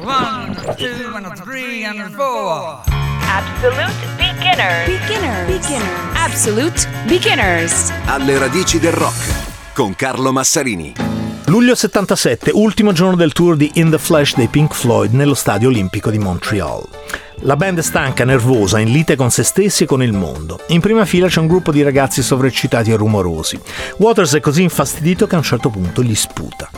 One, two, and three, and four. Absolute beginners. Absolute beginners. Alle radici del rock con Carlo Massarini. Luglio 77, ultimo giorno del tour di In the Flesh dei Pink Floyd nello Stadio Olimpico di Montreal. La band è stanca, nervosa, in lite con se stessi e con il mondo. In prima fila c'è un gruppo di ragazzi sovraeccitati e rumorosi. Waters è così infastidito che a un certo punto gli sputa.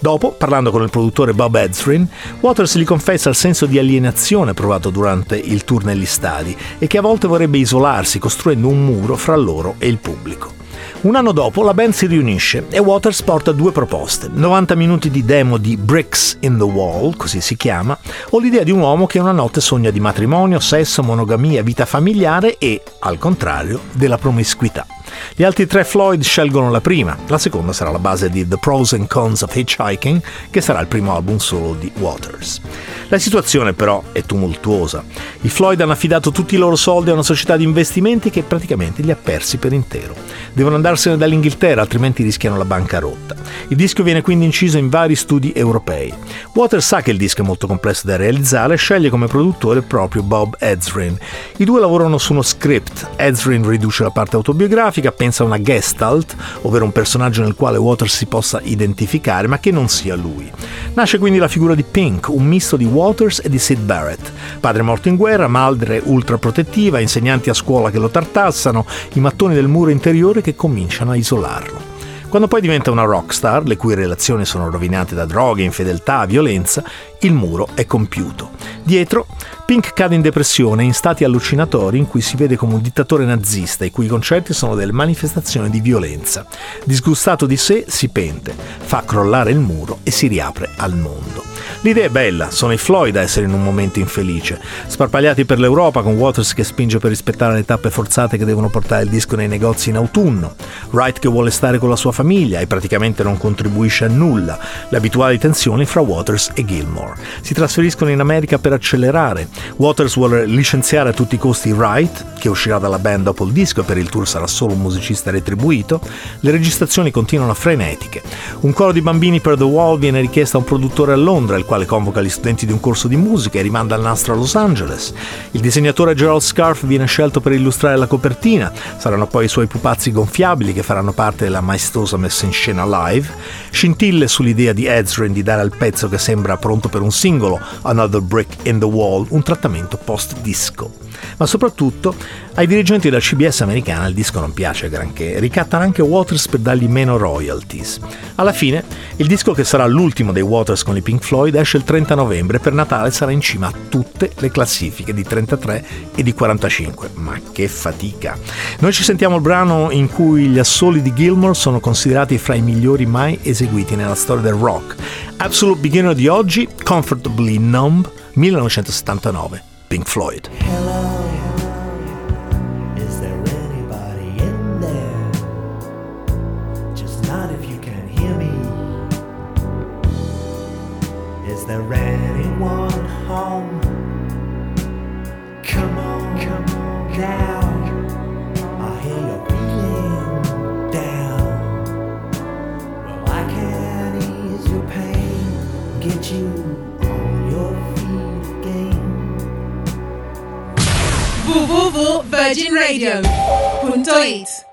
Dopo, parlando con il produttore Bob Ezrin, Waters gli confessa il senso di alienazione provato durante il tour negli stadi e che a volte vorrebbe isolarsi costruendo un muro fra loro e il pubblico. Un anno dopo la band si riunisce e Waters porta due proposte: 90 minuti di demo di Bricks in the Wall, così si chiama, o l'idea di un uomo che una notte sogna di matrimonio, sesso, monogamia, vita familiare e, al contrario, della promiscuità. Gli altri tre Floyd scelgono la prima, la seconda sarà la base di The Pros and Cons of Hitchhiking, che sarà il primo album solo di Waters. La situazione però è tumultuosa. I Floyd hanno affidato tutti i loro soldi a una società di investimenti che praticamente li ha persi per intero. Devono andarsene dall'Inghilterra, altrimenti rischiano la bancarotta. Il disco viene quindi inciso in vari studi europei. Waters sa che il disco è molto complesso da realizzare e sceglie come produttore proprio Bob Ezrin. I due lavorano su uno script. Ezrin riduce la parte autobiografica, pensa a una gestalt, ovvero un personaggio nel quale Waters si possa identificare ma che non sia lui. Nasce quindi la figura di Pink, un misto di Waters e di Sid Barrett, padre morto in guerra, madre ultraprotettiva, insegnanti a scuola che lo tartassano, i mattoni del muro interiore che cominciano a isolarlo. Quando poi diventa una rockstar, le cui relazioni sono rovinate da droghe, infedeltà, violenza, il muro è compiuto. Dietro, Pink cade in depressione, in stati allucinatori in cui si vede come un dittatore nazista, i cui concerti sono delle manifestazioni di violenza. Disgustato di sé, si pente, fa crollare il muro e si riapre al mondo. L'idea è bella, sono i Floyd a essere in un momento infelice, sparpagliati per l'Europa con Waters che spinge per rispettare le tappe forzate che devono portare il disco nei negozi in autunno, Wright che vuole stare con la sua famiglia e praticamente non contribuisce a nulla, le abituali tensioni fra Waters e Gilmore. Si trasferiscono in America per accelerare, Waters vuole licenziare a tutti i costi Wright, che uscirà dalla band dopo il disco e per il tour sarà solo un musicista retribuito, le registrazioni continuano frenetiche, un coro di bambini per The Wall viene richiesto a un produttore a Londra, il quale convoca gli studenti di un corso di musica e rimanda il nastro a Los Angeles. Il disegnatore Gerald Scarfe viene scelto per illustrare la copertina, saranno poi i suoi pupazzi gonfiabili che faranno parte della maestosa messa in scena live. Scintille sull'idea di Ezrin di dare al pezzo che sembra pronto per un singolo, Another Brick in the Wall, un trattamento post-disco. Ma soprattutto ai dirigenti della CBS americana il disco non piace granché, ricattano anche Waters per dargli meno royalties. Alla fine il disco, che sarà l'ultimo dei Waters con i Pink Floyd, esce il 30 novembre, per Natale sarà in cima a tutte le classifiche di 33 e di 45. Ma che fatica! Noi ci sentiamo il brano in cui gli assoli di Gilmore sono considerati fra i migliori mai eseguiti nella storia del rock. Absolute Beginner di oggi, Comfortably Numb, 1979, Pink Floyd. Hello, is there anybody in there? Just not if you can hear me. Is there anyone home? Come on down. I hear you're feeling down. Well, I can ease your pain, get you on your feet again. www.virginradio.it